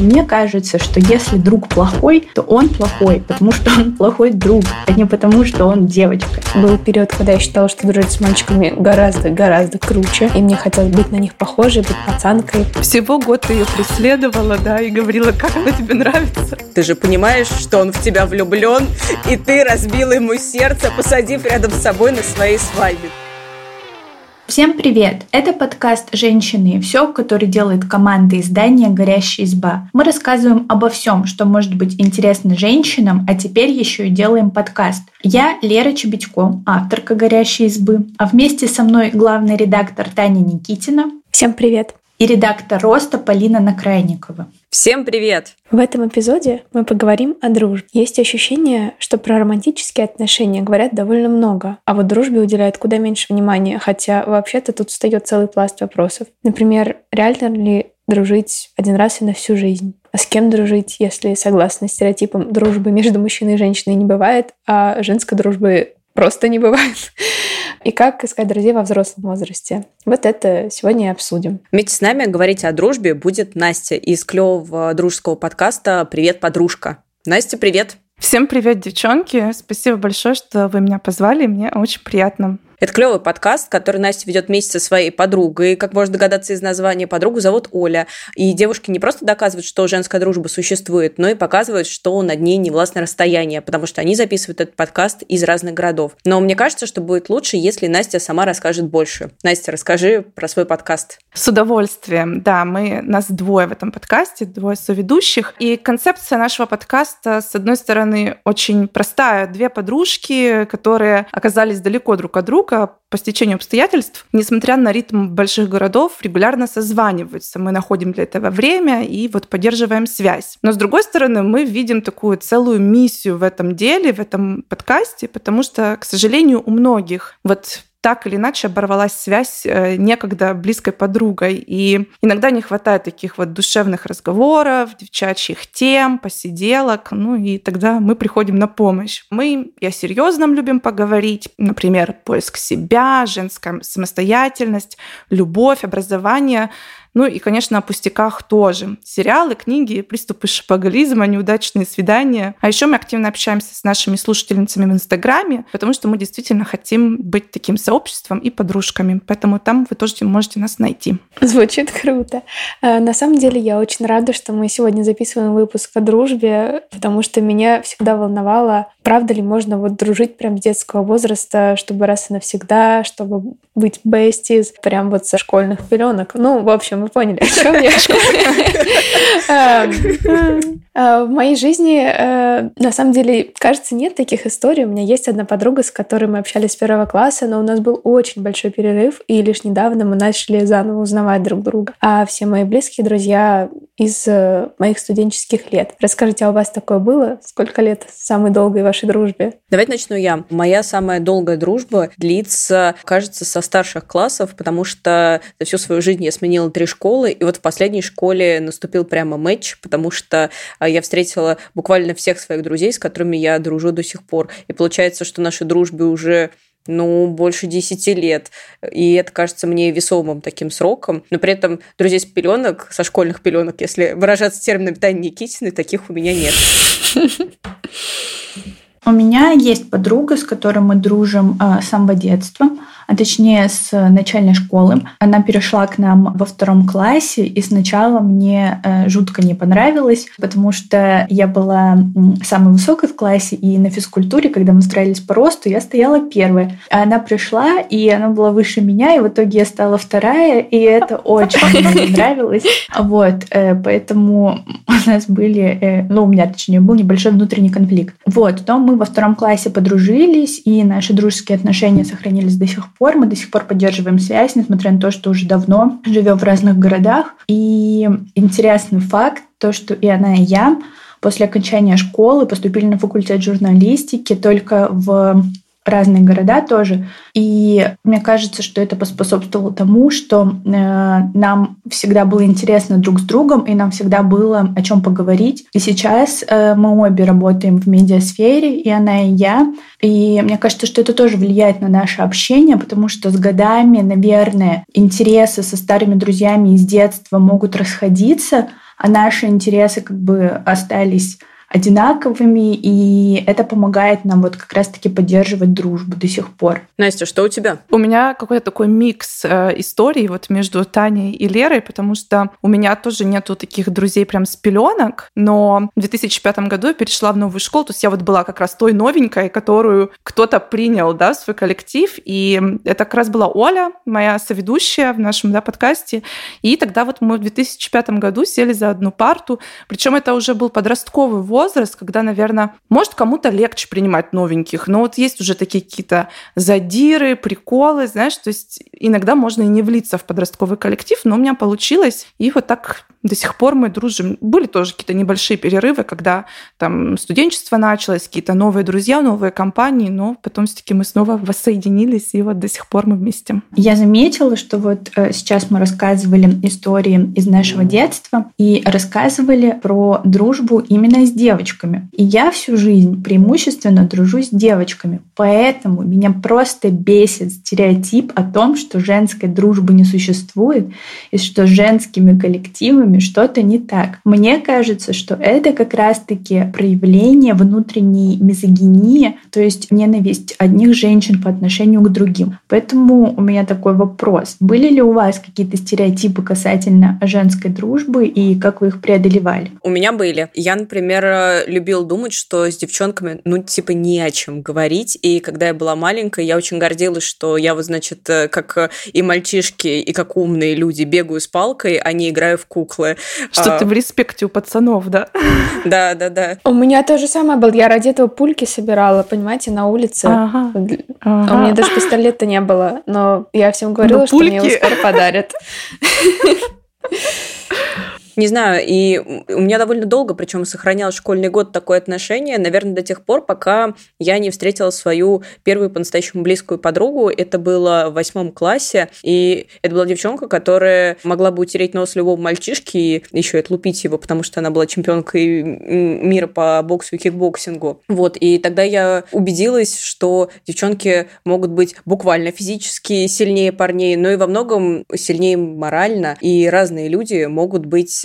Мне кажется, что если друг плохой, то он плохой, потому что он плохой друг, а не потому, что он девочка. Был период, когда я считала, что дружить с мальчиками гораздо круче, и мне хотелось быть на них похожей, быть пацанкой. Всего год ты ее преследовала, да, и говорила, как она тебе нравится. Ты же понимаешь, что он в тебя влюблен, и ты разбила ему сердце, посадив рядом с собой на своей свадьбе. Всем привет! Это подкаст «Женщины и все», который делает команда издания «Горящая изба». Мы рассказываем обо всем, что может быть интересно женщинам, а теперь еще и делаем подкаст. Я Лера Чубичко, авторка «Горящей избы», а вместе со мной главный редактор Таня Никитина. Всем привет! И редактор «Роста» Полина Накрайникова. Всем привет! В этом эпизоде мы поговорим о дружбе. Есть ощущение, что про романтические отношения говорят довольно много, а вот дружбе уделяют куда меньше внимания, хотя вообще-то тут встает целый пласт вопросов. Например, реально ли дружить один раз и на всю жизнь? А с кем дружить, если, согласно стереотипам, дружбы между мужчиной и женщиной не бывает, а женской дружбы просто не бывает? И как искать друзей во взрослом возрасте. Вот это сегодня и обсудим. Вместе с нами говорить о дружбе будет Настя из клёвого дружеского подкаста «Привет, подружка». Настя, привет! Всем привет, девчонки! Спасибо большое, что вы меня позвали, мне очень приятно. Это клевый подкаст, который Настя ведет вместе со своей подругой. Как можно догадаться из названия, подругу зовут Оля. И девушки не просто доказывают, что женская дружба существует, но и показывают, что над ней не властно расстояние, потому что они записывают этот подкаст из разных городов. Но мне кажется, что будет лучше, если Настя сама расскажет больше. Настя, расскажи про свой подкаст. С удовольствием. Да, нас двое в этом подкасте, двое соведущих. И концепция нашего подкаста, с одной стороны, очень простая. Две подружки, которые оказались далеко друг от друга, по стечению обстоятельств, несмотря на ритм больших городов, регулярно созваниваются. Мы находим для этого время и вот поддерживаем связь. Но, с другой стороны, мы видим такую целую миссию в этом деле, в этом подкасте, потому что, к сожалению, у многих вот так или иначе оборвалась связь некогда близкой подругой. И иногда не хватает таких вот душевных разговоров, девчачьих тем, посиделок. Ну и тогда мы приходим на помощь. Мы и о серьезном любим поговорить. Например, поиск себя, женская самостоятельность, любовь, образование. Ну и, конечно, о пустяках тоже. Сериалы, книги, приступы шопоголизма, неудачные свидания. А еще мы активно общаемся с нашими слушательницами в Инстаграме, потому что мы действительно хотим быть таким сообществом и подружками. Поэтому там вы тоже можете нас найти. Звучит круто. На самом деле я очень рада, что мы сегодня записываем выпуск о дружбе, потому что меня всегда волновало, правда ли можно вот дружить прям с детского возраста, чтобы раз и навсегда, чтобы быть бестиз, прям вот со школьных пеленок. Ну, в общем, вы поняли, о чем я. В моей жизни, на самом деле, кажется, нет таких историй. У меня есть одна подруга, с которой мы общались с первого класса, но у нас был очень большой перерыв, и лишь недавно мы начали заново узнавать друг друга. А все мои близкие друзья из моих студенческих лет. Расскажите, а у вас такое было? Сколько лет самой долгой вашей дружбе? Давайте начну я. Моя самая долгая дружба длится, кажется, со старших классов, потому что за всю свою жизнь я сменила 3 школы, и вот в последней школе наступил прямо матч, потому что я встретила буквально всех своих друзей, с которыми я дружу до сих пор. И получается, что нашей дружбе уже больше 10 лет. И это кажется мне весомым таким сроком. Но при этом друзей с пеленок, со школьных пеленок, если выражаться терминами Тани Никитиной, таких у меня нет. У меня есть подруга, с которой мы дружим с самого детства, а точнее с начальной школы. Она перешла к нам во 2 классе, и сначала мне жутко не понравилось, потому что я была самой высокой в классе, и на физкультуре, когда мы строились по росту, я стояла первой. А она пришла, и она была выше меня, и в итоге я стала 2, и это очень мне понравилось. Вот, поэтому у нас были, у меня, точнее, был небольшой внутренний конфликт. Вот, но мы во 2 классе подружились, и наши дружеские отношения сохранились до сих пор. Мы до сих пор поддерживаем связь, несмотря на то, что уже давно живем в разных городах. И интересный факт, то, что и она, и я после окончания школы поступили на факультет журналистики, только в разные города тоже. И мне кажется, что это поспособствовало тому, что нам всегда было интересно друг с другом, и нам всегда было о чем поговорить. И сейчас мы обе работаем в медиасфере, и она, и я. И мне кажется, что это тоже влияет на наше общение, потому что с годами, наверное, интересы со старыми друзьями из детства могут расходиться, а наши интересы как бы остались одинаковыми, и это помогает нам вот как раз-таки поддерживать дружбу до сих пор. Настя, что у тебя? У меня какой-то такой микс историй вот между Таней и Лерой, потому что у меня тоже нету таких друзей прям с пеленок, но в 2005 году я перешла в новую школу, то есть я вот была как раз той новенькой, которую кто-то принял, да, в свой коллектив, и это как раз была Оля, моя соведущая в нашем, да, подкасте, и тогда вот мы в 2005 году сели за одну парту, причем это уже был подростковый возраст, когда, наверное, может, кому-то легче принимать новеньких, но вот есть уже такие какие-то задиры, приколы, знаешь, то есть иногда можно и не влиться в подростковый коллектив, но у меня получилось, и вот так до сих пор мы дружим. Были тоже какие-то небольшие перерывы, когда там студенчество началось, какие-то новые друзья, новые компании, но потом все-таки мы снова воссоединились, и вот до сих пор мы вместе. Я заметила, что вот сейчас мы рассказывали истории из нашего детства и рассказывали про дружбу именно с девочками. И я всю жизнь преимущественно дружу с девочками, поэтому меня просто бесит стереотип о том, что женской дружбы не существует и что с женскими коллективами что-то не так. Мне кажется, что это как раз-таки проявление внутренней мизогинии, то есть ненависть одних женщин по отношению к другим. Поэтому у меня такой вопрос. Были ли у вас какие-то стереотипы касательно женской дружбы и как вы их преодолевали? У меня были. Я, например, любила думать, что с девчонками, ну, типа, не о чем говорить. И когда я была маленькая, я очень гордилась, что я, вот, значит, как и мальчишки, и как умные люди бегаю с палкой, а не играю в куклы. Что ты в респекте у пацанов, да? Да, да, да. У меня то же самое было. Я ради этого пульки собирала, понимаете, на улице. Ага. У меня даже пистолета не было. Но я всем говорила, что мне его скоро подарят. Не знаю, и у меня довольно долго, причем сохранял школьный год такое отношение, наверное, до тех пор, пока я не встретила свою первую по-настоящему близкую подругу. Это было в 8 классе, и это была девчонка, которая могла бы утереть нос любого мальчишки и еще отлупить его, потому что она была чемпионкой мира по боксу и кикбоксингу. Вот, и тогда я убедилась, что девчонки могут быть буквально физически сильнее парней, но и во многом сильнее морально, и разные люди могут быть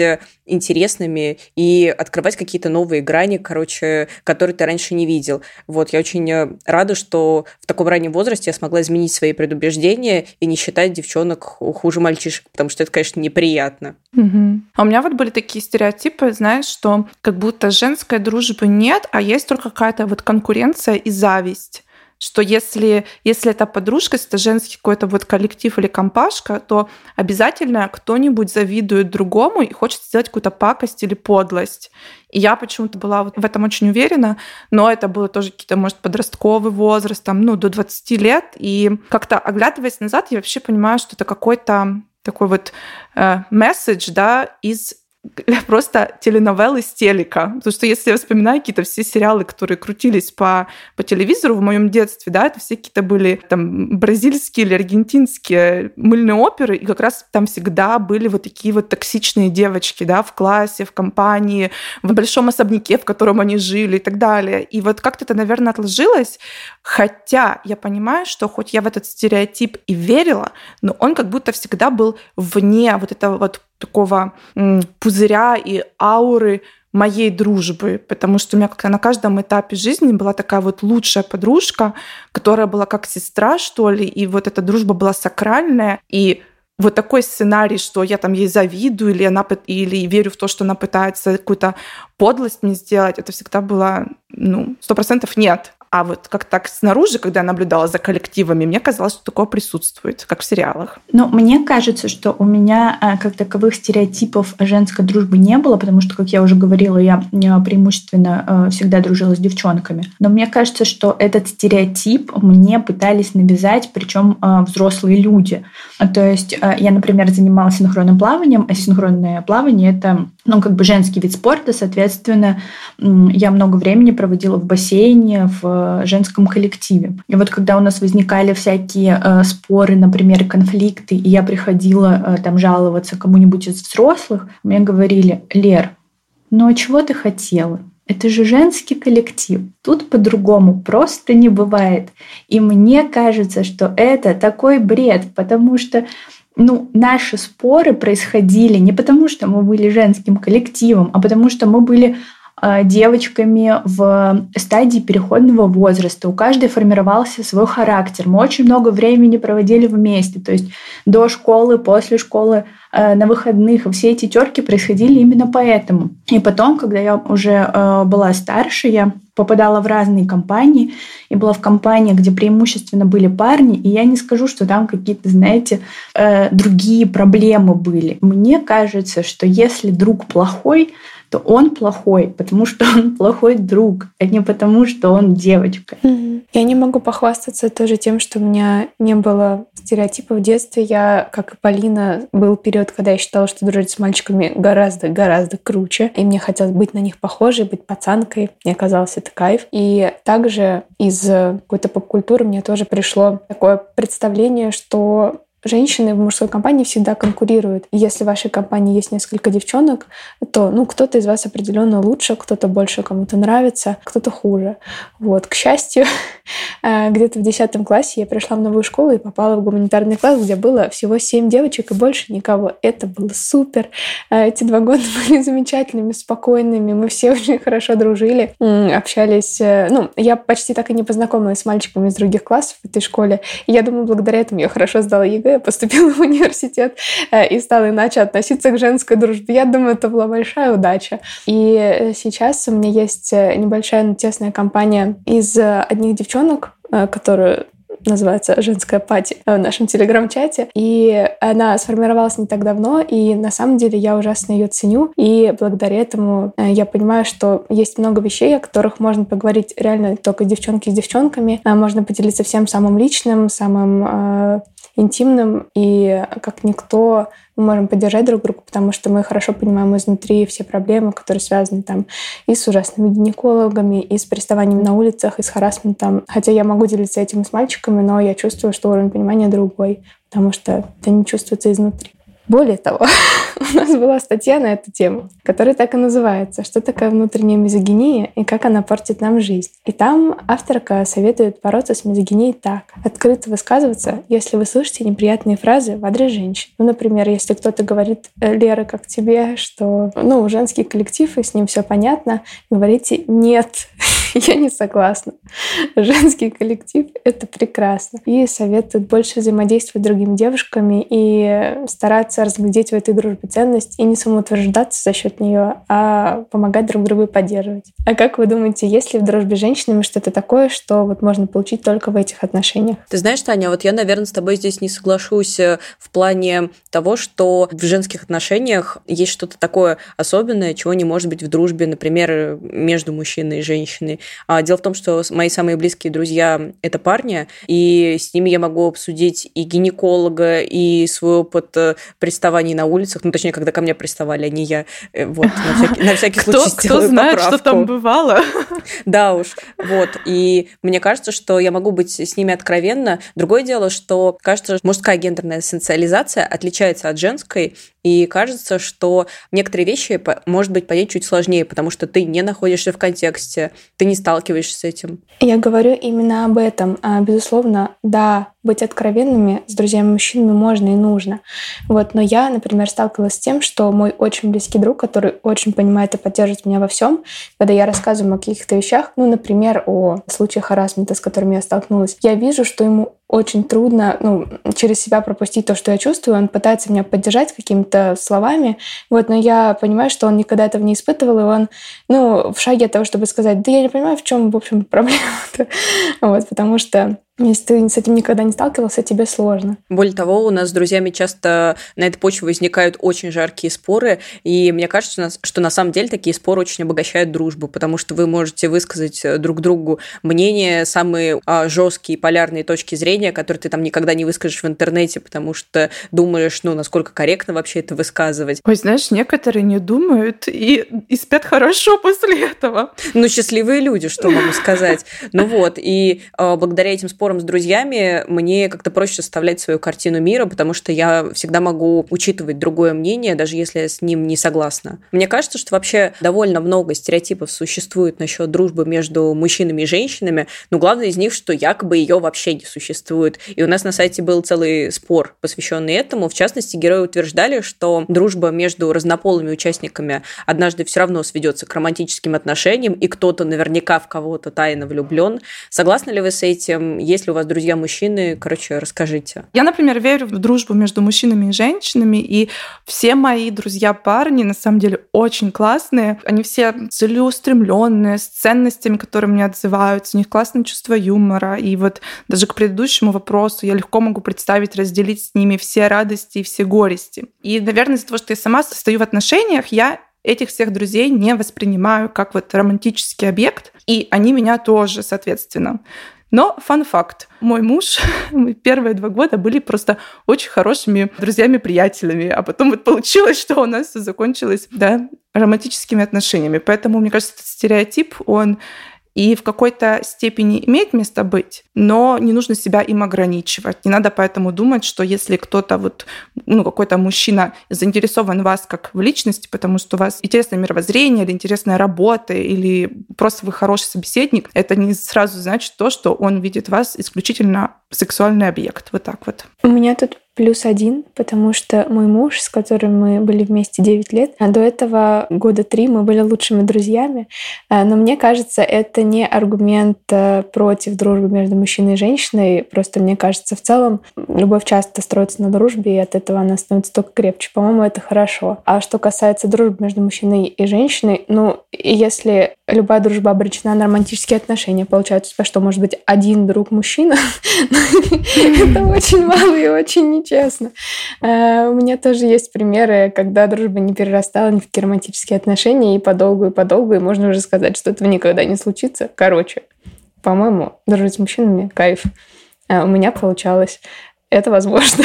интересными и открывать какие-то новые грани, короче, которые ты раньше не видел. Вот, я очень рада, что в таком раннем возрасте я смогла изменить свои предубеждения и не считать девчонок хуже мальчишек, потому что это, конечно, неприятно. Угу. А у меня вот были такие стереотипы, знаешь, что как будто женской дружбы нет, а есть только какая-то вот конкуренция и зависть. Что если это подружка, если это женский какой-то вот коллектив или компашка, то обязательно кто-нибудь завидует другому и хочет сделать какую-то пакость или подлость. И я почему-то была вот в этом очень уверена, но это было тоже какие-то, может, подростковый возраст, там, ну, до 20 лет. И как-то, оглядываясь назад, я вообще понимаю, что это какой-то такой вот месседж, да, из просто теленовеллы с телека. Потому что если я вспоминаю какие-то все сериалы, которые крутились по телевизору в моем детстве, да, это все какие-то были там бразильские или аргентинские мыльные оперы, и как раз там всегда были вот такие вот токсичные девочки, да, в классе, в компании, в большом особняке, в котором они жили и так далее. И вот как-то это, наверное, отложилось, хотя я понимаю, что хоть я в этот стереотип и верила, но он как будто всегда был вне вот этого вот такого пузыря и ауры моей дружбы, потому что у меня как-то на каждом этапе жизни была такая вот лучшая подружка, которая была как сестра, что ли, и вот эта дружба была сакральная, и вот такой сценарий, что я там ей завидую или, или верю в то, что она пытается какую-то подлость мне сделать, это всегда было, ну, 100% нет. А вот как так снаружи, когда я наблюдала за коллективами, мне казалось, что такое присутствует, как в сериалах. Но мне кажется, что у меня как таковых стереотипов женской дружбы не было, потому что, как я уже говорила, я преимущественно всегда дружила с девчонками. Но мне кажется, что этот стереотип мне пытались навязать, причем взрослые люди. То есть я, например, занималась синхронным плаванием, а синхронное плавание — это, ну, как бы женский вид спорта, соответственно, я много времени проводила в бассейне, в женском коллективе. И вот когда у нас возникали всякие споры, например, конфликты, и я приходила там жаловаться кому-нибудь из взрослых, мне говорили: «Лер, ну а чего ты хотела? Это же женский коллектив. Тут по-другому просто не бывает». И мне кажется, что это такой бред, потому что Ну, наши споры происходили не потому, что мы были женским коллективом, а потому что мы были девочками в стадии переходного возраста. У каждой формировался свой характер. Мы очень много времени проводили вместе. То есть до школы, после школы, на выходных. И все эти терки происходили именно поэтому. И потом, когда я уже была старше, я попадала в разные компании. И была в компании, где преимущественно были парни. И я не скажу, что там какие-то, знаете, другие проблемы были. Мне кажется, что если друг плохой, то он плохой, потому что он плохой друг, а не потому, что он девочка. Я не могу похвастаться тоже тем, что у меня не было стереотипов в детстве. Я, как и Полина, был период, когда я считала, что дружить с мальчиками гораздо круче, и мне хотелось быть на них похожей, быть пацанкой. Мне казалось, это кайф. И также из какой-то поп-культуры мне тоже пришло такое представление, что женщины в мужской компании всегда конкурируют. И если в вашей компании есть несколько девчонок, то кто-то из вас определенно лучше, кто-то больше кому-то нравится, кто-то хуже. Вот, к счастью, где-то в 10 классе я пришла в новую школу и попала в гуманитарный класс, где было всего 7 девочек и больше никого. Это было супер. Эти 2 года были замечательными, спокойными. Мы все очень хорошо дружили, общались. Я почти так и не познакомилась с мальчиками из других классов в этой школе. И я думаю, благодаря этому я хорошо сдала ЕГЭ, я поступила в университет и стала иначе относиться к женской дружбе. Я думаю, это была большая удача. И сейчас у меня есть небольшая, но тесная компания из одних девчонок, которую называется «Женская пати» в нашем телеграм-чате. И она сформировалась не так давно, и на самом деле я ужасно ее ценю. И благодаря этому я понимаю, что есть много вещей, о которых можно поговорить реально только девчонки с девчонками. Можно поделиться всем самым личным, самым интимным, и как никто мы можем поддержать друг друга, потому что мы хорошо понимаем изнутри все проблемы, которые связаны там и с ужасными гинекологами, и с приставанием на улицах, и с харассментом. Хотя я могу делиться этим и с мальчиками, но я чувствую, что уровень понимания другой, потому что это не чувствуется изнутри. Более того, у нас была статья на эту тему, которая так и называется «Что такое внутренняя мизогиния и как она портит нам жизнь?». И там авторка советует бороться с мизогинией так. Открыто высказываться, если вы слышите неприятные фразы в адрес женщин. Например, если кто-то говорит: «Лера, как тебе?», что женский коллектив, и с ним все понятно, говорите «нет». Я не согласна. Женский коллектив — это прекрасно. И советуют больше взаимодействовать с другими девушками и стараться разглядеть в этой дружбе ценность и не самоутверждаться за счет нее, а помогать друг другу и поддерживать. А как вы думаете, есть ли в дружбе с женщинами что-то такое, что можно получить только в этих отношениях? Ты знаешь, Таня, я, наверное, с тобой здесь не соглашусь в плане того, что в женских отношениях есть что-то такое особенное, чего не может быть в дружбе, например, между мужчиной и женщиной. Дело в том, что мои самые близкие друзья – это парни, и с ними я могу обсудить и гинеколога, и свой опыт приставаний на улицах. Точнее, когда ко мне приставали, а не я. Вот, на всякий случай сделаю поправку. Кто знает, что там бывало. Да уж. Вот. И мне кажется, что я могу быть с ними откровенна. Другое дело, что, кажется, мужская гендерная социализация отличается от женской, и кажется, что некоторые вещи, может быть, понять чуть сложнее, потому что ты не находишься в контексте, ты не сталкиваешься с этим. Я говорю именно об этом. Безусловно, да, быть откровенными с друзьями-мужчинами можно и нужно. Но я, например, сталкивалась с тем, что мой очень близкий друг, который очень понимает и поддерживает меня во всем, когда я рассказываю о каких-то вещах, например, о случаях харассмента, с которыми я столкнулась, я вижу, что ему очень трудно через себя пропустить то, что я чувствую. Он пытается меня поддержать какими-то словами, но я понимаю, что он никогда этого не испытывал, и он в шаге от того, чтобы сказать: «Да я не понимаю, в чем, в общем, проблема-то». Потому что если ты с этим никогда не сталкивался, тебе сложно. Более того, у нас с друзьями часто на этой почве возникают очень жаркие споры, и мне кажется, что на самом деле такие споры очень обогащают дружбу, потому что вы можете высказать друг другу мнение, самые жесткие полярные точки зрения, которые ты там никогда не выскажешь в интернете, потому что думаешь, насколько корректно вообще это высказывать. Ой, знаешь, некоторые не думают и спят хорошо после этого. Счастливые люди, что могу сказать. И благодаря этим спорам спорам с друзьями мне как-то проще составлять свою картину мира, потому что я всегда могу учитывать другое мнение, даже если я с ним не согласна. Мне кажется, что вообще довольно много стереотипов существует насчет дружбы между мужчинами и женщинами, но главное из них, что якобы ее вообще не существует. И у нас на сайте был целый спор, посвященный этому. В частности, герои утверждали, что дружба между разнополыми участниками однажды все равно сведется к романтическим отношениям, и кто-то наверняка в кого-то тайно влюблен. Согласны ли вы с этим? Есть ли у вас друзья-мужчины? Короче, расскажите. Я, например, верю в дружбу между мужчинами и женщинами, и все мои друзья-парни на самом деле очень классные. Они все целеустремленные, с ценностями, которые мне отзываются. У них классное чувство юмора. И вот даже к предыдущему вопросу я легко могу представить, разделить с ними все радости и все горести. И, наверное, из-за того, что я сама состою в отношениях, я этих всех друзей не воспринимаю как вот романтический объект, и они меня тоже, соответственно. Но фан-факт. Мой муж, мы первые 2 года были просто очень хорошими друзьями-приятелями, а потом вот получилось, что у нас все закончилось, да, романтическими отношениями. Поэтому, мне кажется, этот стереотип, он и в какой-то степени имеет место быть, но не нужно себя им ограничивать. Не надо поэтому думать, что если кто-то, вот, какой-то мужчина заинтересован в вас как в личности, потому что у вас интересное мировоззрение или интересная работа, или просто вы хороший собеседник, это не сразу значит то, что он видит в вас исключительно сексуальный объект. Вот так вот. У меня тут +1, потому что мой муж, с которым мы были вместе 9 лет, а до этого 3 года мы были лучшими друзьями. Но мне кажется, это не аргумент против дружбы между мужчиной и женщиной. Просто мне кажется, в целом любовь часто строится на дружбе, и от этого она становится только крепче. По-моему, это хорошо. А что касается дружбы между мужчиной и женщиной, если любая дружба обречена на романтические отношения, получается, что может быть 1 друг мужчина, это очень мало и очень нечестно. У меня тоже есть примеры, когда дружба не перерастала ни в какие романтические отношения, и подолгу, и можно уже сказать, что этого никогда не случится. Короче, по-моему, дружить с мужчинами – кайф. А у меня получалось. Это возможно.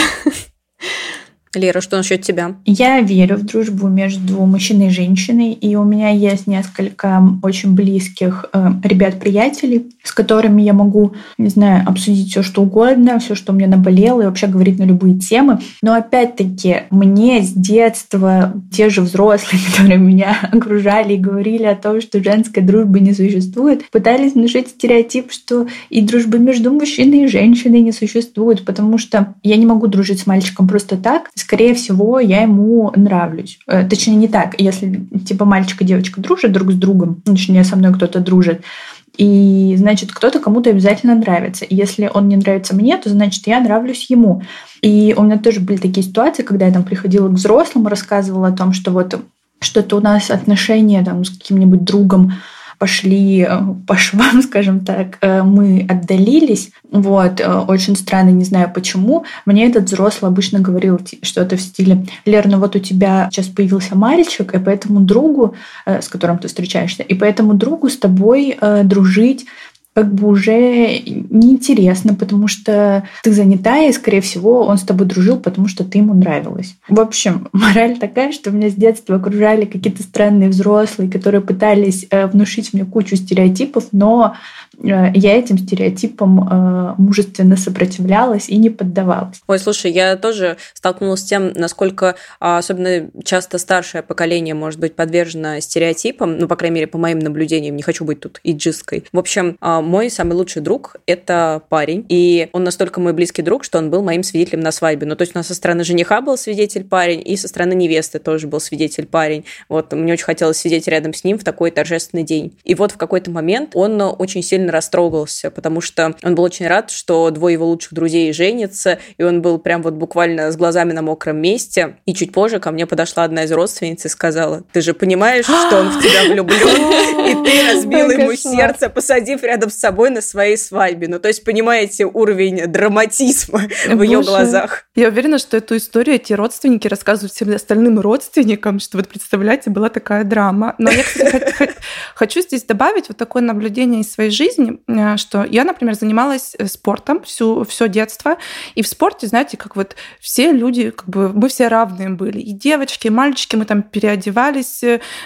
Лера, что насчет тебя? Я верю в дружбу между мужчиной и женщиной, и у меня есть несколько очень близких ребят-приятелей, с которыми я могу, обсудить все, что угодно, все, что мне наболело, и вообще говорить на любые темы. Но опять-таки, мне с детства те же взрослые, которые меня окружали и говорили о том, что женской дружбы не существует, пытались внушить стереотип, что и дружбы между мужчиной и женщиной не существует, потому что я не могу дружить с мальчиком просто так. Скорее всего, я ему нравлюсь. Точнее, не так. Если мальчик и девочка дружат друг с другом, точнее, со мной кто-то дружит, и, кто-то кому-то обязательно нравится. И если он не нравится мне, то, я нравлюсь ему. И у меня тоже были такие ситуации, когда я приходила к взрослым, рассказывала о том, что вот что-то у нас отношения с каким-нибудь другом пошли по швам, скажем так, мы отдалились, очень странно, не знаю почему, мне этот взрослый обычно говорил что-то в стиле: «Лер, у тебя сейчас появился мальчик, и поэтому другу, с которым ты встречаешься, и поэтому другу с тобой дружить уже неинтересно, потому что ты занята, и, скорее всего, он с тобой дружил, потому что ты ему нравилась». В общем, мораль такая, что меня с детства окружали какие-то странные взрослые, которые пытались внушить мне кучу стереотипов, но я этим стереотипам мужественно сопротивлялась и не поддавалась. Ой, слушай, я тоже столкнулась с тем, насколько особенно часто старшее поколение может быть подвержено стереотипам, по крайней мере, по моим наблюдениям, не хочу быть тут иджисткой. В общем, мой самый лучший друг – это парень, и он настолько мой близкий друг, что он был моим свидетелем на свадьбе. Но точно со стороны жениха был свидетель парень, и со стороны невесты тоже был свидетель парень. Мне очень хотелось сидеть рядом с ним в такой торжественный день. И в какой-то момент он очень сильно растрогался, потому что он был очень рад, что 2 его лучших друзей женятся, и он был прям буквально с глазами на мокром месте. И чуть позже ко мне подошла одна из родственниц и сказала: «Ты же понимаешь, что он в тебя влюблен, и ты разбила ему сердце, посадив рядом с собой на своей свадьбе». Понимаете уровень драматизма в ее глазах. Я уверена, что эту историю эти родственники рассказывают всем остальным родственникам, что представляете, была такая драма. Но я, кстати, хочу здесь добавить такое наблюдение из своей жизни, что я, например, занималась спортом все детство, и в спорте, как все люди, мы все равные были, и девочки, и мальчики, мы переодевались,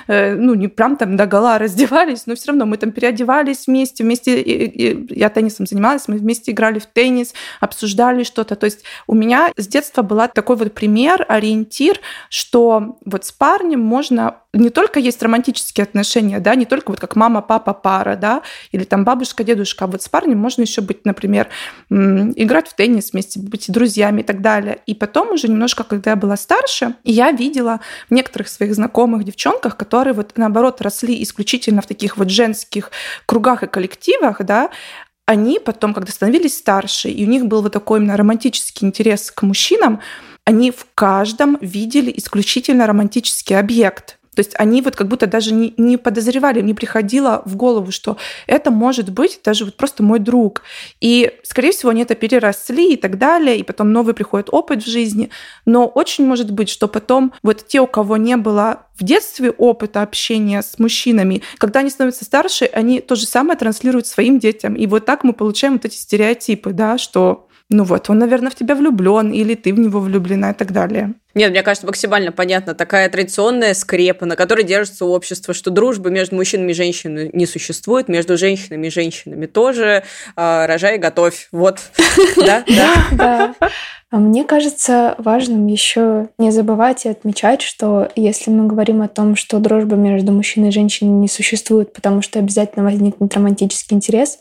не прям догола раздевались, но все равно мы переодевались вместе и я теннисом занималась, мы вместе играли в теннис, обсуждали что-то. То есть у меня с детства был такой вот пример, ориентир, что вот с парнем можно... Не только есть романтические отношения, да, не только вот как мама-папа пара, да, или там бабушка-дедушка, а вот с парнем можно еще быть, например, играть в теннис вместе, быть друзьями и так далее. И потом уже немножко, когда я была старше, я видела в некоторых своих знакомых девчонках, которые вот наоборот росли исключительно в таких вот женских кругах и коллективах, да, они потом, когда становились старше, и у них был вот такой именно романтический интерес к мужчинам, они в каждом видели исключительно романтический объект. То есть они вот как будто даже не подозревали, не приходило в голову, что это может быть даже вот просто мой друг. И, скорее всего, они это переросли и так далее, и потом новый приходит опыт в жизни. Но очень может быть, что потом вот те, у кого не было в детстве опыта общения с мужчинами, когда они становятся старше, они то же самое транслируют своим детям. И вот так мы получаем вот эти стереотипы, да, что... Ну вот, он, наверное, в тебя влюблён, или ты в него влюблена и так далее. Нет, мне кажется, максимально понятна такая традиционная скрепа, на которой держится общество, что дружбы между мужчинами и женщинами не существует, между женщинами и женщинами тоже. Рожай и готовь. Вот. Да. Мне кажется, важным еще не забывать и отмечать, что если мы говорим о том, что дружба между мужчиной и женщиной не существует, потому что обязательно возникнет романтический интерес,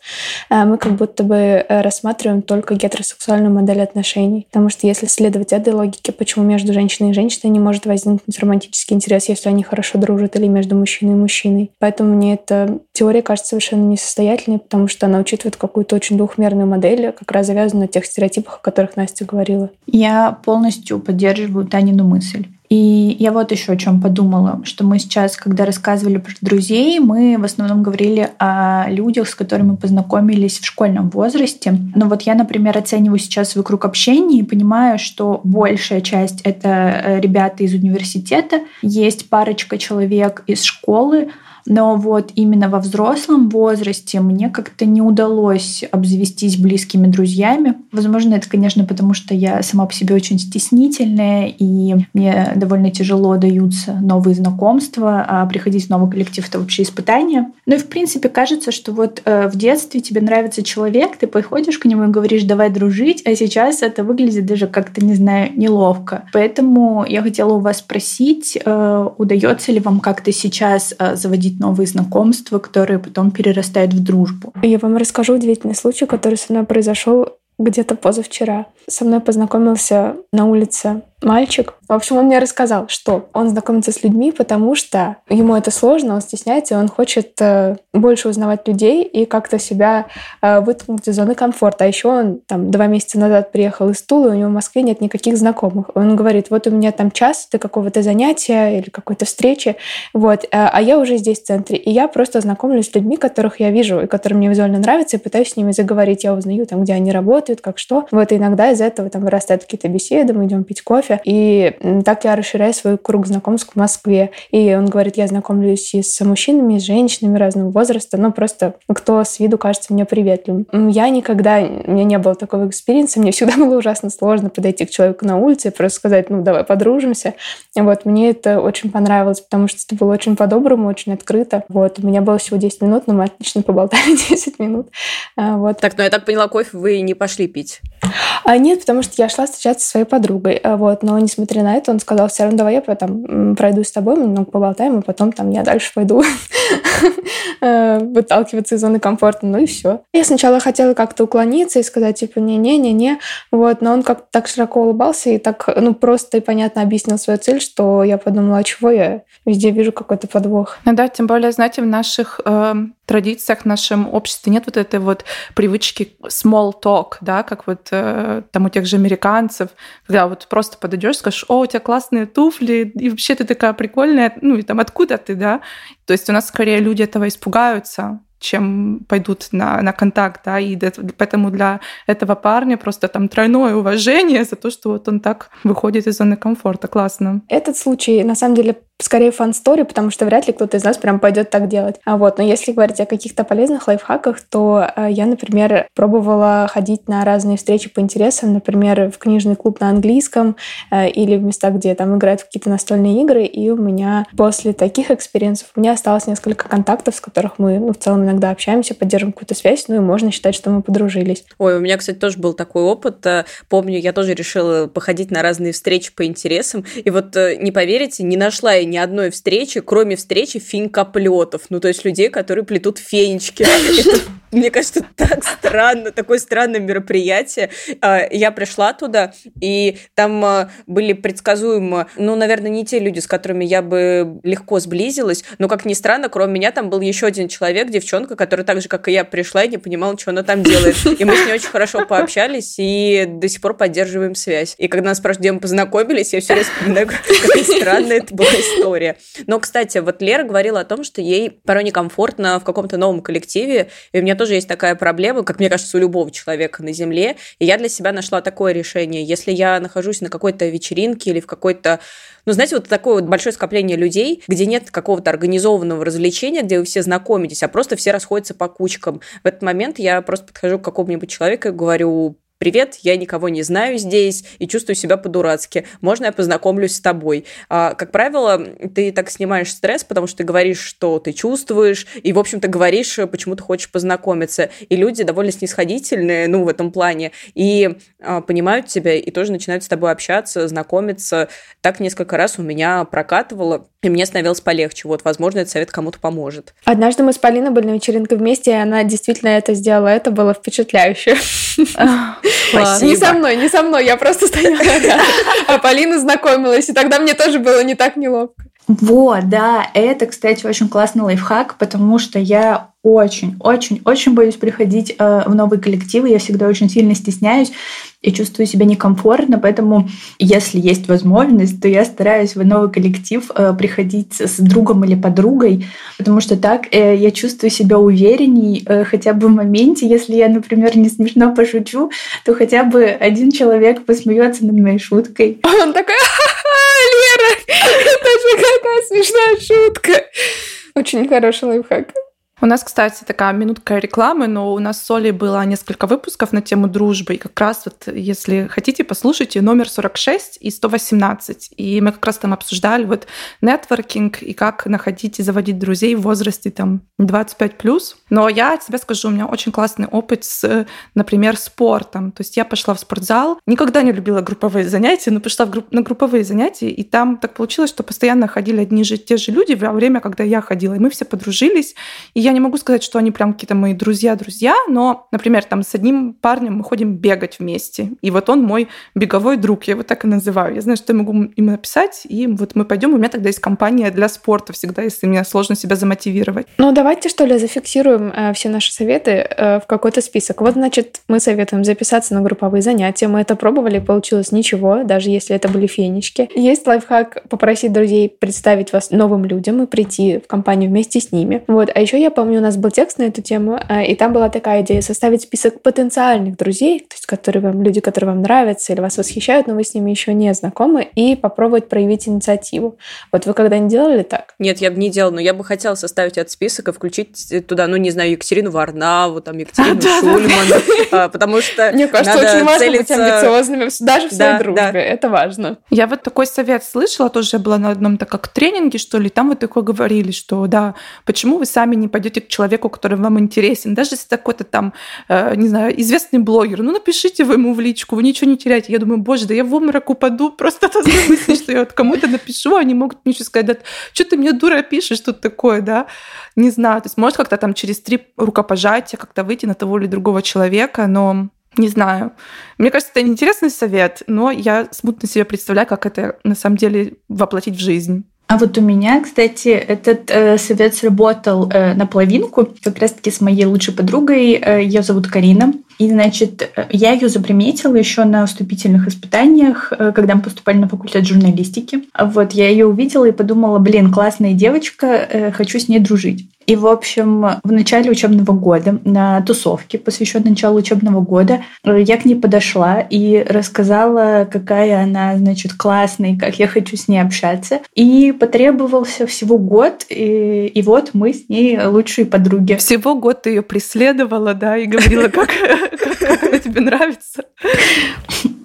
мы как будто бы рассматриваем только гетеросексуальную модель отношений. Потому что если следовать этой логике, почему между женщиной и женщиной не может возникнуть романтический интерес, если они хорошо дружат, или между мужчиной и мужчиной. Поэтому мне эта теория кажется совершенно несостоятельной, потому что она учитывает какую-то очень двухмерную модель, как раз завязанную на тех стереотипах, о которых Настя говорила. Я полностью поддерживаю Танину мысль. И я вот еще о чем подумала, что мы сейчас, когда рассказывали про друзей, мы в основном говорили о людях, с которыми познакомились в школьном возрасте. Но вот я, например, оцениваю сейчас свой круг общения и понимаю, что большая часть — это ребята из университета, есть парочка человек из школы, но вот именно во взрослом возрасте мне как-то не удалось обзавестись близкими друзьями. Возможно, это, конечно, потому что я сама по себе очень стеснительная, и мне довольно тяжело даются новые знакомства, а приходить в новый коллектив — это вообще испытание. Ну и, в принципе, кажется, что вот в детстве тебе нравится человек, ты подходишь к нему и говоришь «давай дружить», а сейчас это выглядит даже как-то, не знаю, неловко. Поэтому я хотела у вас спросить, удается ли вам как-то сейчас заводить новые знакомства, которые потом перерастают в дружбу. Я вам расскажу удивительный случай, который со мной произошел где-то позавчера. Со мной познакомился на улице мальчик. В общем, он мне рассказал, что он знакомится с людьми, потому что ему это сложно, он стесняется, он хочет больше узнавать людей и как-то себя вытолкнуть из зоны комфорта. А еще он там 2 месяца назад приехал из Тулы, у него в Москве нет никаких знакомых. Он говорит, вот у меня там час до какого-то занятия или какой-то встречи, вот, а я уже здесь в центре. И я просто знакомлюсь с людьми, которых я вижу и которые мне визуально нравятся, и пытаюсь с ними заговорить. Я узнаю, там, где они работают, как что. Вот, и иногда из этого там вырастают какие-то беседы, мы идем пить кофе. И так я расширяю свой круг знакомств в Москве. И он говорит, я знакомлюсь и с мужчинами, и с женщинами разного возраста, но просто кто с виду кажется мне приветливым. Я никогда, у меня не было такого экспириенса, мне всегда было ужасно сложно подойти к человеку на улице и просто сказать, ну, давай подружимся. Вот, мне это очень понравилось, потому что это было очень по-доброму, очень открыто. Вот, у меня было всего 10 минут, но мы отлично поболтали 10 минут. Вот. Так, ну я так поняла, кофе вы не пошли пить? А нет, потому что я шла встречаться со своей подругой, вот. Но, несмотря на это, он сказал, все равно давай я там пройду с тобой, мы немного поболтаем, и потом там я дальше пойду выталкиваться из зоны комфорта, ну и все. Я сначала хотела как-то уклониться и сказать, типа, не-не-не-не, вот, но он как-то так широко улыбался и так, ну, просто и понятно объяснил свою цель, что я подумала, а чего я везде вижу какой-то подвох. Ну да, тем более, знаете, в наших традициях, в нашем обществе нет вот этой вот привычки small talk, да, как вот там у тех же американцев, когда вот просто подойдешь, скажешь, о, у тебя классные туфли, и вообще ты такая прикольная, ну и там откуда ты, да? То есть у нас скорее люди этого испугаются, чем пойдут на контакт, да, и поэтому для этого парня просто там 3-ое уважение за то, что вот он так выходит из зоны комфорта. Классно. Этот случай, на самом деле, скорее фан-стори, потому что вряд ли кто-то из нас прям пойдет так делать. Но если говорить о каких-то полезных лайфхаках, то я, например, пробовала ходить на разные встречи по интересам, например, в книжный клуб на английском или в места, где там играют в какие-то настольные игры, и у меня после таких экспириенсов у меня осталось несколько контактов, с которых мы, в целом иногда общаемся, поддерживаем какую-то связь, и можно считать, что мы подружились. Ой, у меня, кстати, тоже был такой опыт. Помню, я тоже решила походить на разные встречи по интересам, и вот, не поверите, не нашла я ни одной встречи, кроме встречи фенькоплётов, то есть людей, которые плетут фенечки. Мне кажется, так странно, такое странное мероприятие. Я пришла туда, и там были предсказуемо, наверное, не те люди, с которыми я бы легко сблизилась, но, как ни странно, кроме меня там был еще один человек, девчонка, которая так же, как и я, пришла и не понимала, что она там делает. И мы с ней очень хорошо пообщались, и до сих пор поддерживаем связь. И когда нас спрашивают, где мы познакомились, я все время вспоминаю, какая странная это была история. Но, кстати, Лера говорила о том, что ей порой некомфортно в каком-то новом коллективе, и у меня тоже есть такая проблема, как мне кажется, у любого человека на земле, и я для себя нашла такое решение. Если я нахожусь на какой-то вечеринке или в какой-то, такое большое скопление людей, где нет какого-то организованного развлечения, где вы все знакомитесь, а просто все расходятся по кучкам. В этот момент я просто подхожу к какому-нибудь человеку и говорю: «Привет, я никого не знаю здесь и чувствую себя по-дурацки. Можно я познакомлюсь с тобой?» Как правило, ты так снимаешь стресс, потому что ты говоришь, что ты чувствуешь, и, в общем-то, говоришь, почему ты хочешь познакомиться. И люди довольно снисходительные, в этом плане, и понимают тебя, и тоже начинают с тобой общаться, знакомиться. Так несколько раз у меня прокатывало, и мне становилось полегче. Возможно, этот совет кому-то поможет. Однажды мы с Полиной были на вечеринке вместе, и она действительно это сделала. Это было впечатляюще. Спасибо. Не со мной, я просто стояла рядом. А Полина знакомилась, и тогда мне тоже было не так неловко. Да, это, кстати, очень классный лайфхак, потому что я очень-очень-очень боюсь приходить в новые коллективы, я всегда очень сильно стесняюсь и чувствую себя некомфортно, поэтому, если есть возможность, то я стараюсь в новый коллектив приходить с другом или подругой, потому что так я чувствую себя уверенней хотя бы в моменте. Если я, например, не смешно пошучу, то хотя бы один человек посмеется над моей шуткой. Он такой: «Лера, это же какая смешная шутка!» Очень хороший лайфхак. У нас, кстати, такая минутка рекламы, но у нас с Олей было несколько выпусков на тему дружбы, и как раз если хотите, послушайте номер 46 и 118, и мы как раз там обсуждали нетворкинг и как находить и заводить друзей в возрасте 25+. Но я тебе скажу, у меня очень классный опыт с, например, спортом. То есть я пошла в спортзал, никогда не любила групповые занятия, но пошла на групповые занятия, и там так получилось, что постоянно ходили одни же те же люди во время, когда я ходила, и мы все подружились, и я не могу сказать, что они прям какие-то мои друзья-друзья, но, например, с одним парнем мы ходим бегать вместе, и он мой беговой друг, я его так и называю. Я знаю, что я могу им написать, и мы пойдем, у меня тогда есть компания для спорта всегда, если мне сложно себя замотивировать. Давайте, что ли, зафиксируем все наши советы в какой-то список. Значит, мы советуем записаться на групповые занятия, мы это пробовали, получилось ничего, даже если это были фенечки. Есть лайфхак попросить друзей представить вас новым людям и прийти в компанию вместе с ними. А еще я помню, у нас был текст на эту тему, и там была такая идея составить список потенциальных друзей, то есть люди, которые вам нравятся или вас восхищают, но вы с ними еще не знакомы, и попробовать проявить инициативу. Вы когда-нибудь делали так? Нет, я бы не делала, но я бы хотела составить этот список и включить туда, Екатерину Варнаву, Екатерину Шульман, потому что мне кажется, очень важно быть амбициозными даже в своей дружбе, это важно. Я такой совет слышала, тоже была на одном тренинге, что ли, там такое говорили, что почему вы сами не пойдете к человеку, который вам интересен. Даже если какой-то известный блогер, напишите вы ему в личку, вы ничего не теряете. Я думаю, боже, да я в обморок упаду, просто от мысли, что я кому-то напишу, они могут мне еще сказать: что ты мне, дура, пишешь, что-то такое, не знаю. То есть может как-то через 3 рукопожатия как-то выйти на того или другого человека, но не знаю. Мне кажется, это интересный совет, но я смутно себе представляю, как это на самом деле воплотить в жизнь. А у меня, кстати, этот совет сработал наполовинку, как раз-таки с моей лучшей подругой, ее зовут Карина. И, я ее заприметила еще на вступительных испытаниях, когда мы поступали на факультет журналистики. Я ее увидела и подумала: классная девочка, хочу с ней дружить. И, в общем, в начале учебного года, на тусовке, посвященной началу учебного года, я к ней подошла и рассказала, какая она, значит, классная, как я хочу с ней общаться. И потребовался всего год, и вот мы с ней лучшие подруги. Всего год ты ее преследовала, да, и говорила, как она тебе нравится.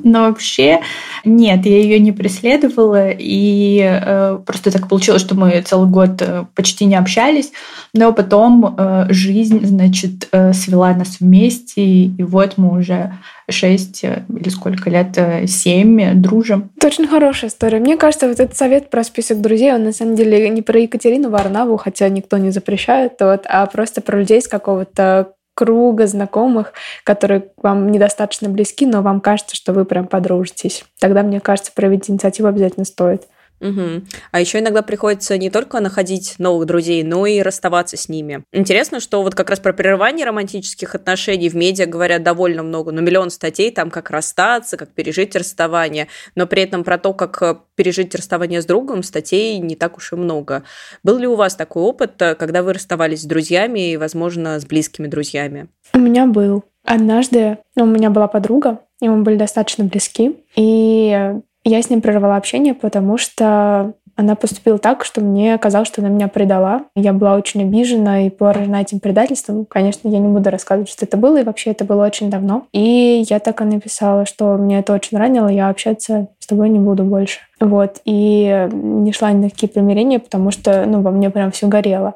Но вообще нет, я ее не преследовала, и просто так получилось, что мы целый год почти не общались, но потом жизнь, значит, свела нас вместе, и вот мы уже 6 или сколько лет, 7 дружим. Очень хорошая история. Мне кажется, вот этот совет про список друзей, он на самом деле не про Екатерину Варнаву, хотя никто не запрещает, вот, а просто про людей с какого-то круга знакомых, которые вам недостаточно близки, но вам кажется, что вы прям подружитесь. Тогда, мне кажется, проявить инициативу обязательно стоит. Угу. А еще иногда приходится не только находить новых друзей, но и расставаться с ними. Интересно, что вот как раз про прерывание романтических отношений в медиа говорят довольно много, ну, миллион статей, там, как расстаться, как пережить расставание, но при этом про то, как пережить расставание с другом, статей не так уж и много. Был ли у вас такой опыт, когда вы расставались с друзьями и, возможно, с близкими друзьями? У меня был. Однажды у меня была подруга, и мы были достаточно близки, и я с ним прервала общение, потому что она поступила так, что мне казалось, что она меня предала. Я была очень обижена и поражена этим предательством. Конечно, я не буду рассказывать, что это было, и вообще это было очень давно. И я так и написала, что меня это очень ранило, я общаться с тобой не буду больше. Вот. И не шла ни на какие примирения, потому что, ну, во мне прям все горело.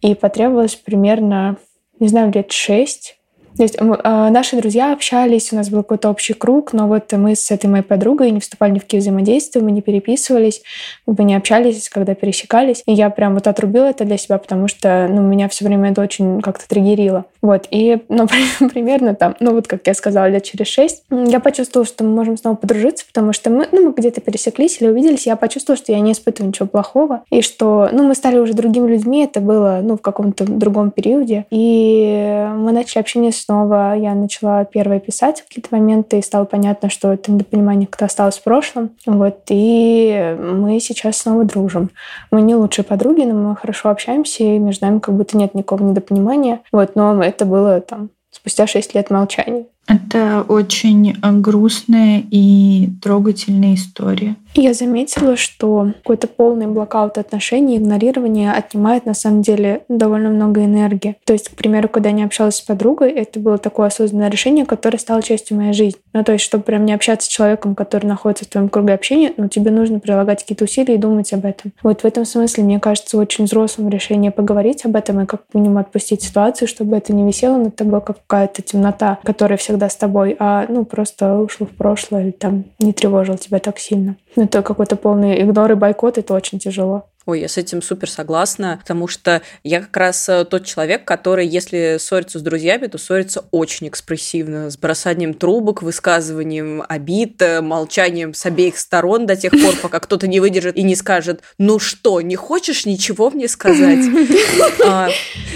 И потребовалось примерно, не знаю, лет 6. То есть наши друзья общались, у нас был какой-то общий круг, но вот мы с этой моей подругой не вступали ни в какие взаимодействия, мы не переписывались, мы бы не общались, когда пересекались. И я прям вот отрубила это для себя, потому что, ну, меня все время это очень как-то триггерило. Вот, и, ну, примерно там, ну, вот как я сказала, лет через 6, я почувствовала, что мы можем снова подружиться, потому что мы, ну, мы где-то пересеклись или увиделись, я почувствовала, что я не испытываю ничего плохого, и что, ну, мы стали уже другими людьми, это было, ну, в каком-то другом периоде, и мы начали общение с снова я начала первая писать в какие-то моменты, и стало понятно, что это недопонимание как-то осталось в прошлом. Вот, и мы сейчас снова дружим. Мы не лучшие подруги, но мы хорошо общаемся, и между нами как будто нет никакого недопонимания. Вот, но это было там спустя 6 лет молчания. Это очень грустная и трогательная история. Я заметила, что какой-то полный блокаут отношений, игнорирование отнимает, на самом деле, довольно много энергии. То есть, к примеру, когда я не общалась с подругой, это было такое осознанное решение, которое стало частью моей жизни. Ну, то есть, чтобы прям не общаться с человеком, который находится в твоем круге общения, ну, тебе нужно прилагать какие-то усилия и думать об этом. Вот в этом смысле, мне кажется, очень взрослым решение поговорить об этом и как минимум отпустить ситуацию, чтобы это не висело над тобой как какая-то темнота, которая всегда с тобой, а, ну, просто ушло в прошлое или там не тревожило тебя так сильно. Ну, это какой-то полный игнор и бойкот, это очень тяжело. Ой, я с этим супер согласна, потому что я как раз тот человек, который, если ссорится с друзьями, то ссорится очень экспрессивно, с бросанием трубок, высказыванием обид, молчанием с обеих сторон до тех пор, пока кто-то не выдержит и не скажет: «Ну что, не хочешь ничего мне сказать?»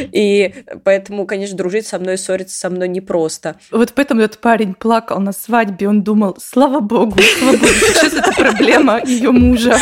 И поэтому, конечно, дружить со мной, ссориться со мной непросто. Вот поэтому этот парень плакал на свадьбе, он думал: слава богу, сейчас это проблема ее мужа».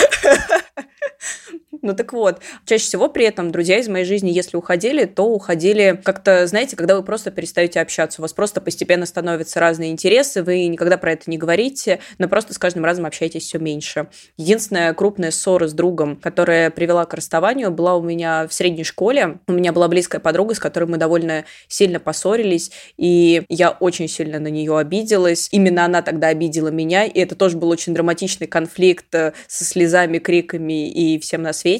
Ну так вот, чаще всего при этом друзья из моей жизни, если уходили, то уходили как-то, знаете, когда вы просто перестаете общаться, у вас просто постепенно становятся разные интересы, вы никогда про это не говорите, но просто с каждым разом общаетесь все меньше. Единственная крупная ссора с другом, которая привела к расставанию, была у меня в средней школе. У меня была близкая подруга, с которой мы довольно сильно поссорились, и я очень сильно на нее обиделась. Именно она тогда обидела меня, и это тоже был очень драматичный конфликт со слезами, криками и всем на свете.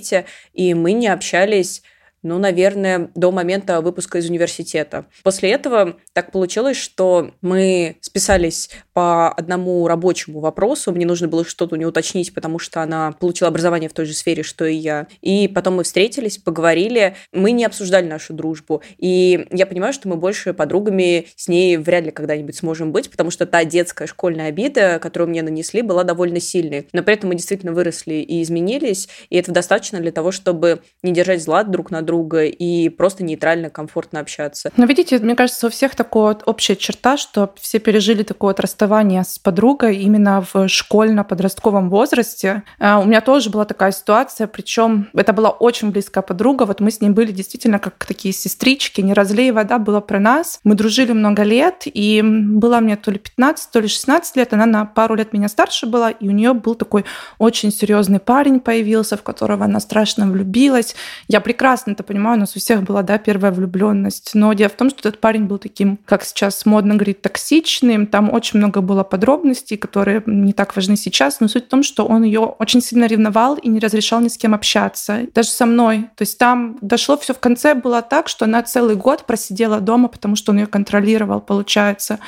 И мы не общались, ну, наверное, до момента выпуска из университета. После этого так получилось, что мы списались по одному рабочему вопросу. Мне нужно было что-то у нее уточнить, потому что она получила образование в той же сфере, что и я. И потом мы встретились, поговорили. Мы не обсуждали нашу дружбу. И я понимаю, что мы больше подругами с ней вряд ли когда-нибудь сможем быть, потому что та детская школьная обида, которую мне нанесли, была довольно сильной. Но при этом мы действительно выросли и изменились. И этого достаточно для того, чтобы не держать зла друг на друга, друга и просто нейтрально, комфортно общаться. Но видите, мне кажется, у всех такая общая черта, что все пережили такое расставание с подругой именно в школьно-подростковом возрасте. У меня тоже была такая ситуация, причем это была очень близкая подруга, вот мы с ней были действительно как такие сестрички, не разлей вода было про нас. Мы дружили много лет, и было мне то ли 15, то ли 16 лет, она на пару лет меня старше была, и у нее был такой очень серьезный парень появился, в которого она страшно влюбилась. Я прекрасно это понимаю, у нас у всех была, да, первая влюбленность. Но дело в том, что этот парень был таким, как сейчас модно говорить, токсичным. Там очень много было подробностей, которые не так важны сейчас. Но суть в том, что он ее очень сильно ревновал и не разрешал ни с кем общаться. Даже со мной. То есть там дошло все в конце было так, что она целый год просидела дома, потому что он ее контролировал, получается.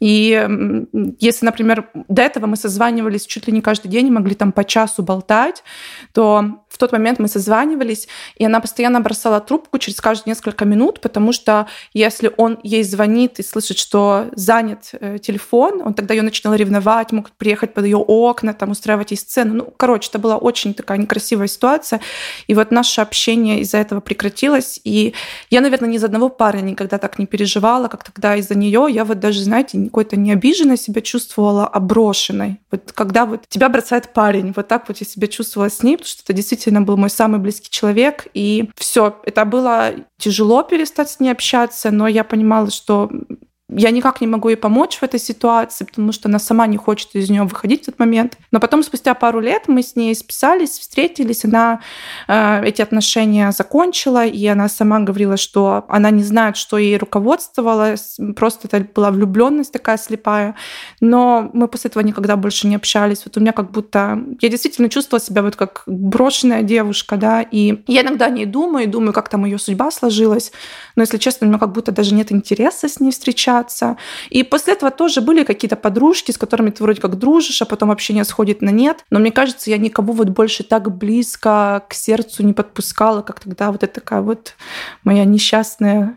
И если, например, до этого мы созванивались чуть ли не каждый день, могли там по часу болтать, то в тот момент мы созванивались, и она постоянно бросала трубку через каждые несколько минут, потому что если он ей звонит и слышит, что занят телефон, он тогда ее начинал ревновать, мог приехать под ее окна, там, устраивать ей сцену. Ну, короче, это была очень такая некрасивая ситуация. И вот наше общение из-за этого прекратилось. И я, наверное, ни за одного парня никогда так не переживала, как тогда из-за нее. Я вот даже, знаете, какой-то не обиженной себя чувствовала, а брошенной. Вот когда вот тебя бросает парень, вот так вот я себя чувствовала с ней, потому что это действительно был мой самый близкий человек. И все, это было тяжело перестать с ней общаться, но я понимала, что я никак не могу ей помочь в этой ситуации, потому что она сама не хочет из нее выходить в этот момент. Но потом, спустя пару лет, мы с ней списались, встретились, она эти отношения закончила, и она сама говорила, что она не знает, что ей руководствовало, просто это была влюбленность такая слепая. Но мы после этого никогда больше не общались. Вот у меня как будто... Я действительно чувствовала себя вот как брошенная девушка, да, и я иногда о ней думаю, как там ее судьба сложилась. Но, если честно, у меня как будто даже нет интереса с ней встречаться. И после этого тоже были какие-то подружки, с которыми ты вроде как дружишь, а потом общение сходит на нет. Но мне кажется, я никого вот больше так близко к сердцу не подпускала, как тогда вот эта такая вот моя несчастная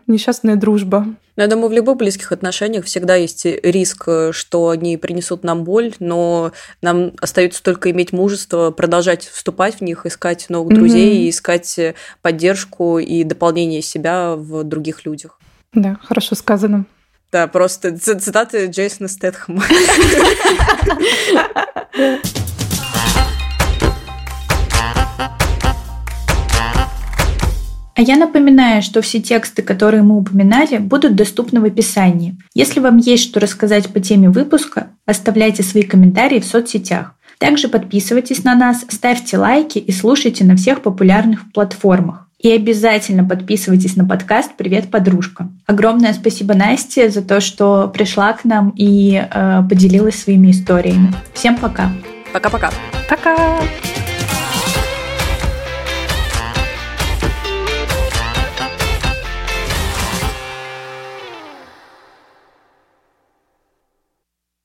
дружба. Но я думаю, в любых близких отношениях всегда есть риск, что они принесут нам боль, но нам остается только иметь мужество, продолжать вступать в них, искать новых друзей, искать поддержку и дополнение себя в других людях. Да, хорошо сказано. Да, просто цитаты Джейсона Стэйтема. А я напоминаю, что все тексты, которые мы упоминали, будут доступны в описании. Если вам есть что рассказать по теме выпуска, оставляйте свои комментарии в соцсетях. Также подписывайтесь на нас, ставьте лайки и слушайте на всех популярных платформах. И обязательно подписывайтесь на подкаст «Привет, подружка». Огромное спасибо Насте за то, что пришла к нам и поделилась своими историями. Всем пока. Пока-пока. Пока.